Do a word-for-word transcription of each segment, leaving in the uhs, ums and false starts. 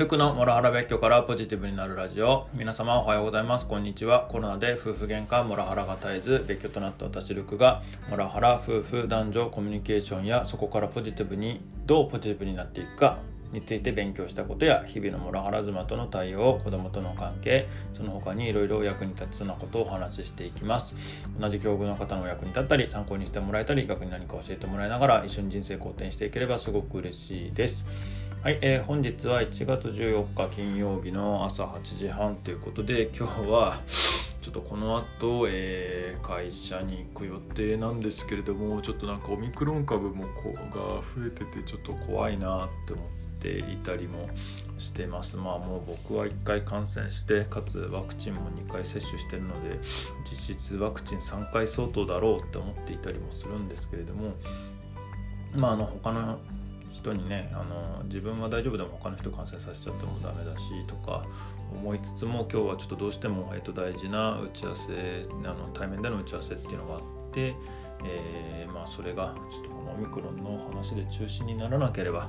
ルクのモラハラ別居からポジティブになるラジオ。皆様おはようございます、こんにちは。コロナで夫婦喧嘩、モラハラが絶えず別居となった私ルクが、モラハラ、夫婦、男女コミュニケーションや、そこからポジティブにどうポジティブになっていくかについて勉強したことや、日々のモラハラ妻との対応、子供との関係、その他にいろいろ役に立ちそうなことをお話ししていきます。同じ境遇の方の役に立ったり、参考にしてもらえたり、逆に何か教えてもらいながら一緒に人生好転していければすごく嬉しいです。はい、えー、本日はいちがつじゅうよっか金曜日の朝はちじはんということで、今日はちょっとこの後、えー、会社に行く予定なんですけれども、ちょっとなんかオミクロン株もこが増えててちょっと怖いなって思っていたりもしてます。まあもう僕はいっかい感染して、かつワクチンもにかい接種してるので、実質ワクチンさんかい相当だろうって思っていたりもするんですけれども、まああの他の人にね、あの自分は大丈夫でも他の人感染させちゃってもダメだしとか思いつつも、今日はちょっとどうしても、えっと、大事な打ち合わせ、あの対面での打ち合わせっていうのがあって、えーまあ、それがちょっとこのオミクロンの話で中止にならなければ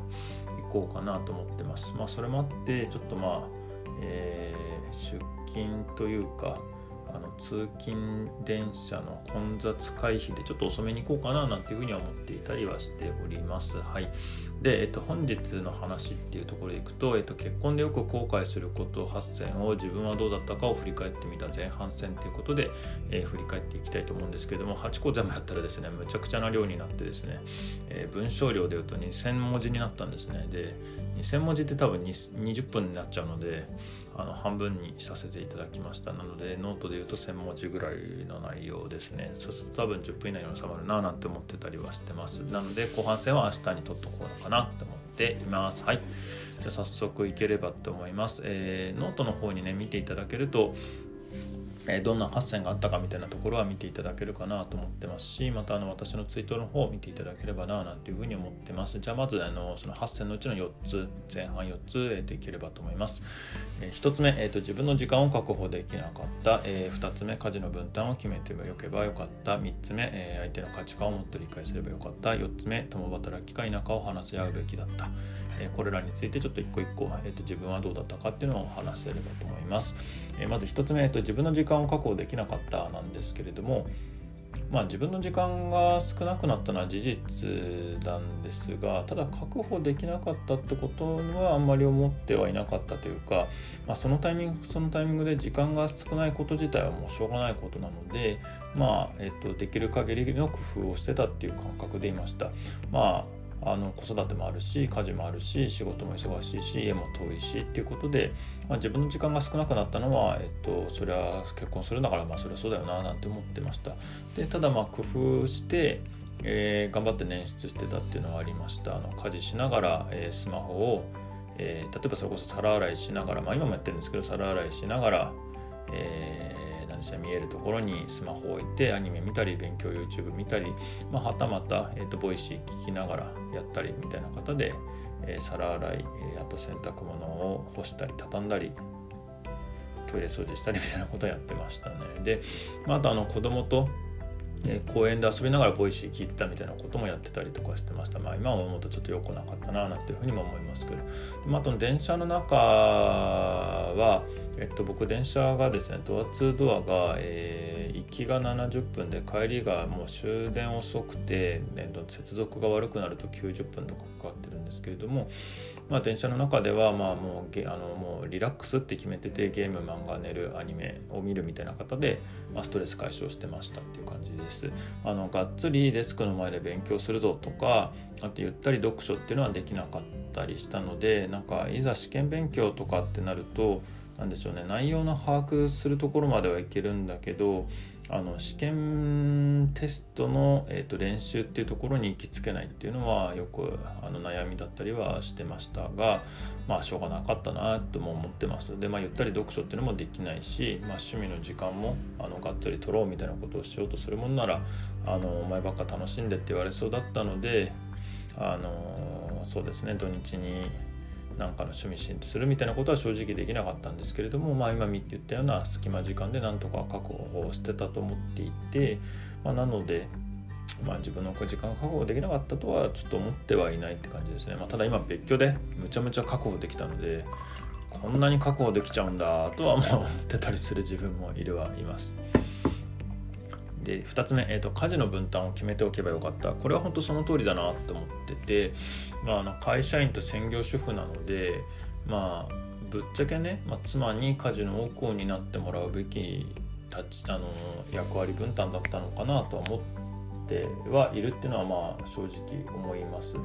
行こうかなと思ってます。まあ、それもあってちょっとまあ、えー、出勤というかあの通勤電車の混雑回避でちょっと遅めに行こうかななんていうふうには思っていたりはしております。はい、で、えっと、本日の話っていうところでいくと、えっと、結婚でよく後悔することはっせんを自分はどうだったかを振り返ってみた前半戦ということで、えー、振り返っていきたいと思うんですけれども、はっこ全部やったらですね、むちゃくちゃな量になってですね、えー、文章量でいうとにせんもじになったんですね。で、にせんもじって多分にじゅっぷんになっちゃうので、あの半分にさせていただきました。なのでノートで言うとせんもじぐらいの内容ですね。そうすると多分じゅっぷん以内に収まるななんて思ってたりはしてます。なので後半戦は明日に撮っとこうのかなって思っています。はい、じゃあ早速いければと思います。えー、ノートの方にね見ていただけると、えー、どんな発散があったかみたいなところは見ていただけるかなと思ってますし、またあの私のツイートの方を見ていただければななんていうふうに思ってます。じゃあまずあのその発散のうちのよっつ、前半よっつ、えー、できればと思います。えー、ひとつめ、えーと、自分の時間を確保できなかった、えー、ふたつめ、家事の分担を決めておけばよかった、みっつめ、えー、相手の価値観をもっと理解すればよかった、よっつめ、共働きか否かを話し合うべきだった、えー、これらについてちょっと一個一個、えーと、自分はどうだったかっていうのを話せればと思います。えー、まずひとつめ、えーと、自分の時間時間を確保できなかったなんですけれども、まあ、自分の時間が少なくなったのは事実なんですが、ただ確保できなかったってことはあんまり思ってはいなかったというか、まあ、そのタイミングそのタイミングで時間が少ないこと自体はもうしょうがないことなので、まあえっと、できる限りの工夫をしてたっていう感覚でいました。まああの子育てもあるし、家事もあるし、仕事も忙しいし、家も遠いしっていうことで、まあ、自分の時間が少なくなったのは、えっと、それは結婚するんだから、まあそれはそうだよななんて思ってました。で、ただまあ工夫して、えー、頑張って捻出してたっていうのはありました。あの家事しながら、えー、スマホを、えー、例えばそれこそ皿洗いしながら、まあ今もやってるんですけど、皿洗いしながら、えー見えるところにスマホを置いてアニメ見たり、勉強 YouTube 見たり、まあ、はたまた、えー、とボイシー聞きながらやったりみたいな方で、えー、皿洗い、えー、あと洗濯物を干したり畳んだり、トイレ掃除したりみたいなことをやってましたね。で、まあ、あとあの子供と公園で遊びながらボイシー聞いてたみたいなこともやってたりとかしてました。まあ今思うとちょっと良くなかったななんていうふうにも思いますけど、まあ、あと電車の中は、えっと、僕電車がですね、ドアツードアが、えー、行きがななじゅっぷんで、帰りがもう終電遅くて、ね、接続が悪くなるときゅうじゅっぷんとかかかってるんですけれども、まあ、電車の中ではまあもう、あのもうリラックスって決めてて、ゲーム、漫画、寝る、アニメを見るみたいな方で、まあ、ストレス解消してましたっていう感じです。あのがっつりデスクの前で勉強するぞとか、あとゆったり読書っていうのはできなかったりしたので、なんかいざ試験勉強とかってなると、なんでしょうね、内容の把握するところまではいけるんだけど、あの試験テストの、えー、と練習っていうところに行き着けないっていうのはよくあの悩みだったりはしてましたが、まあしょうがなかったなとも思ってます。で、まあ、ゆったり読書っていうのもできないし、まあ、趣味の時間もあのがっつり取ろうみたいなことをしようとするもんなら、あのお前ばっか楽しんでって言われそうだったので、あのそうですね、土日になんかの趣味するみたいなことは正直できなかったんですけれども、まあ、今言ったような隙間時間でなんとか確保してたと思っていて、まあ、なので、まあ、自分の時間を確保できなかったとはちょっと思ってはいないって感じですね。まあ、ただ今別居でむちゃむちゃ確保できたので、こんなに確保できちゃうんだとはもう思ってたりする自分もいるはいます。でふたつめ、えーと、家事の分担を決めておけばよかった。これは本当その通りだなと思ってて、まあ、あの会社員と専業主婦なので、まあ、ぶっちゃけね、まあ、妻に家事の多くを担ってもらうべきたちあの役割分担だったのかなとは思ってはいるっていうのは、まあ正直思います。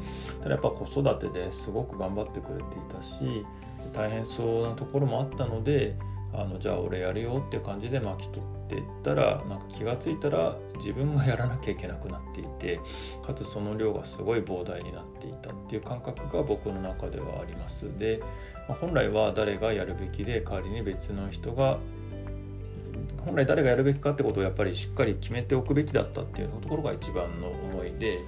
ただやっぱ子育てですごく頑張ってくれていたし、大変そうなところもあったので、あのじゃあ俺やるよっていう感じで巻き取っていったら、なんか気がついたら自分がやらなきゃいけなくなっていて、かつその量がすごい膨大になっていたっていう感覚が僕の中ではあります。で、まあ、本来は誰がやるべきで、代わりに別の人が本来誰がやるべきかってことをやっぱりしっかり決めておくべきだったっていうところが一番の思いで、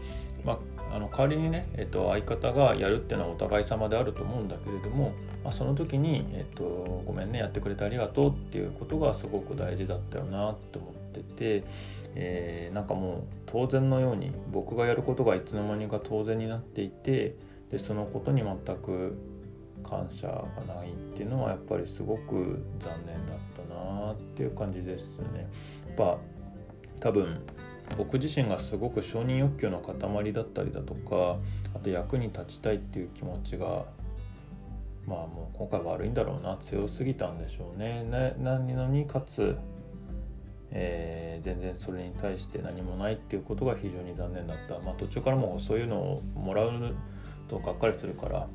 まあ、あの代わりにね、えっと、相方がやるっていうのはお互い様であると思うんだけれども、まあ、その時に、えっと、ごめんねやってくれてありがとうっていうことがすごく大事だったよなと思ってて、えー、なんかもう当然のように僕がやることがいつの間にか当然になっていて、でそのことに全く感謝がないっていうのはやっぱりすごく残念だったなっていう感じですね。やっぱ多分僕自身がすごく承認欲求の塊だったりだとか、あと役に立ちたいっていう気持ちが、まあもう今回悪いんだろうな、強すぎたんでしょうね。なのにかつ、えー、全然それに対して何もないっていうことが非常に残念だった。まあ、途中からもうそういうのをもらうとがっかりするから、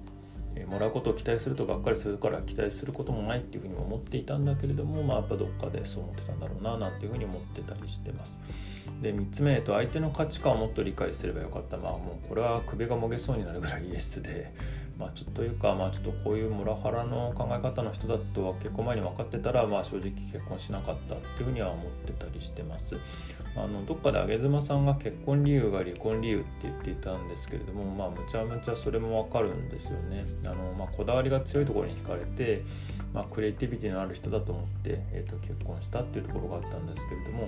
えー、もらうことを期待するとがっかりするから期待することもないっていうふうにも思っていたんだけれども、まあ、やっぱどっかでそう思ってたんだろうななんていうふうに思ってたりしてます。でみっつめと、相手の価値観をもっと理解すればよかった。まあもうこれは首がもげそうになるぐらいイエスで、まあちょっとというか、まあちょっとこういうモラハラの考え方の人だとは結婚前に分かってたら、まあ正直結婚しなかったっていうふうには思ってたりしてます。あのどっかであげ妻さんが結婚理由が離婚理由って言っていたんですけれども、まあむちゃむちゃそれも分かるんですよね。あのまあ、こだわりが強いところに惹かれて、まあ、クリエイティビティのある人だと思って、えー、と結婚したっていうところがあったんですけれども、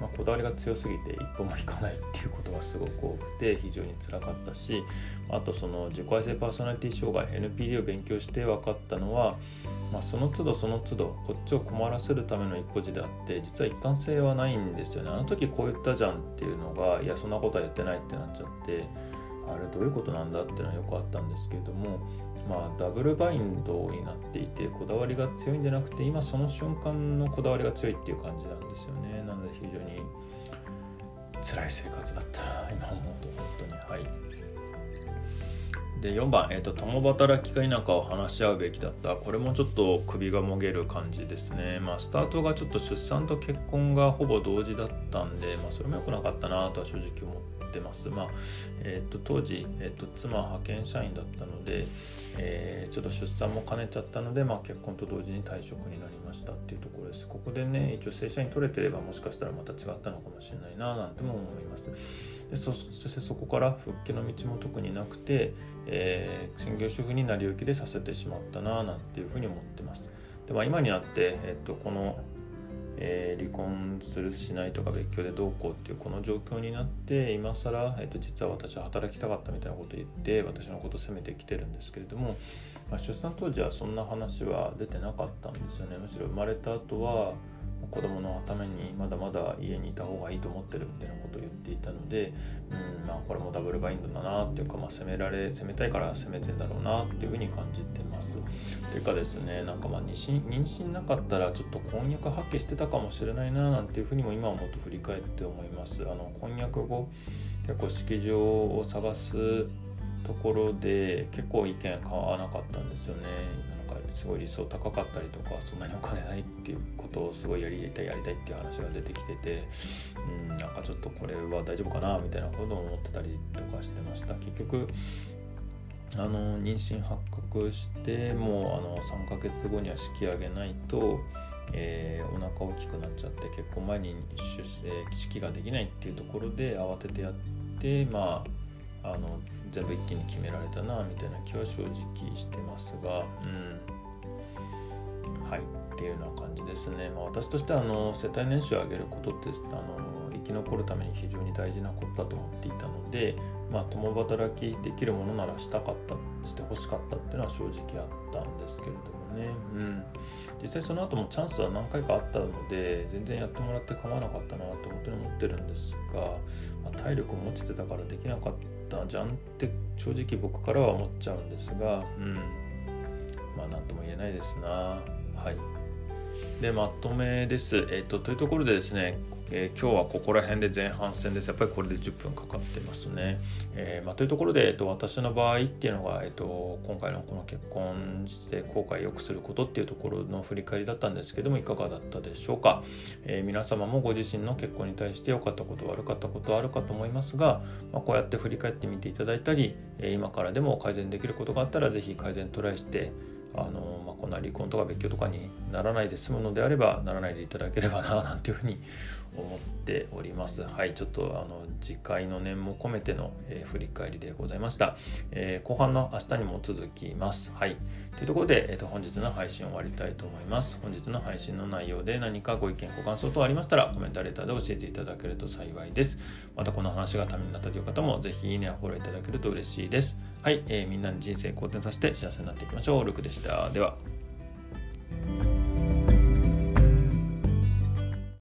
まあ、こだわりが強すぎて一歩も引かないっていうことがすごく多くて非常に辛かったし、あとその自己愛性パーソナリティ障害 エヌピーディー を勉強して分かったのは、まあ、その都度その都度こっちを困らせるための一個字であって、実は一貫性はないんですよね。あの時こう言ったじゃんっていうのが、いやそんなことはやってないってなっちゃって、あれどういうことなんだっていうのはよくあったんですけれども、まあダブルバインドになっていて、こだわりが強いんじゃなくて今その瞬間のこだわりが強いっていう感じなんですよね。なので非常に辛い生活だったな今思うと本当に。はい。でよんばん、えーと、共働きか否かを話し合うべきだった。これもちょっと首がもげる感じですね。まあスタートがちょっと出産と結婚がほぼ同時だったんで、まあそれも良くなかったなとは正直思ってます。まあえー、と当時、えー、と妻は派遣社員だったので、えー、ちょっと出産も兼ねちゃったので、まあ、結婚と同時に退職になりましたっていうところです。ここでね、一応正社員取れてればもしかしたらまた違ったのかもしれないななんても思います。で そ, そしてそこから復帰の道も特になくて、えー、専業主婦になり行きでさせてしまったななんていうふうに思ってます。でまあ、今になって、えー、とこのえー、離婚するしないとか別居でどうこうっていうこの状況になって、今更、えー、と実は私は働きたかったみたいなことを言って私のことを責めてきてるんですけれども、まあ、出産当時はそんな話は出てなかったんですよね。むしろ生まれた後は子供のためにまだまだ家にいた方がいいと思ってるみたいなことを言っていたので、うん、まあこれもダブルバインドだなっていうか、まあ責められ責めたいから責めてんだろうなっていうふうに感じてます。ていうかですね、なんかまあ妊娠妊娠なかったらちょっと婚約破棄してたかもしれないななんていうふうにも今思うと振り返って思います。あの婚約後結構式場を探すところで結構意見変わらなかったんですよね。すごい理想高かったりとか、そんなにお金ないっていうことをすごいやりたいやりたいっていう話が出てきてて、うん、なんかちょっとこれは大丈夫かなみたいなことを思ってたりとかしてました。結局あの妊娠発覚して、もうあのさんかげつごには式上げないと、えー、お腹大きくなっちゃって結婚前に式ができないっていうところで慌ててやって、まああの全部一気に決められたなみたいな気は正直してますが、うん、はいっていうような感じですね。まあ、私としてはあの世帯年収を上げることってあの生き残るために非常に大事なことだと思っていたので、まあ、共働きできるものならしたかった、してほしかったっていうのは正直あったんですけれどもね、うん、実際その後もチャンスは何回かあったので全然やってもらって構わなかったなと本当に思ってるんですが、まあ、体力を持ちてたからできなかったじゃんって正直僕からは思っちゃうんですが、うん、まあ何とも言えないですな。はい。でまとめです、えー、と, というところでですね、えー、今日はここら辺で前半戦です。やっぱりこれでじゅっぷんかかってますね、えーまあ、というところで、えー、と私の場合っていうのが、えー、と今回のこの結婚して後悔を良くすることっていうところの振り返りだったんですけども、いかがだったでしょうか、えー、皆様もご自身の結婚に対して良かったこと悪かったことあるかと思いますが、まあ、こうやって振り返ってみていただいたり、えー、今からでも改善できることがあったらぜひ改善トライして、あのまあ、こんな離婚とか別居とかにならないで済むのであればならないでいただければななんていうふうに思っております。はい、ちょっとあの次回の念も込めての、えー、振り返りでございました、えー。後半の明日にも続きます。はい、というところで、えーと、本日の配信を終わりたいと思います。本日の配信の内容で何かご意見ご感想等ありましたらコメントレターで教えていただけると幸いです。またこの話がためになったという方もぜひいいねやフォローいただけると嬉しいです。はい、えー、みんなに人生好転させて幸せになっていきましょう。ルクでした。では。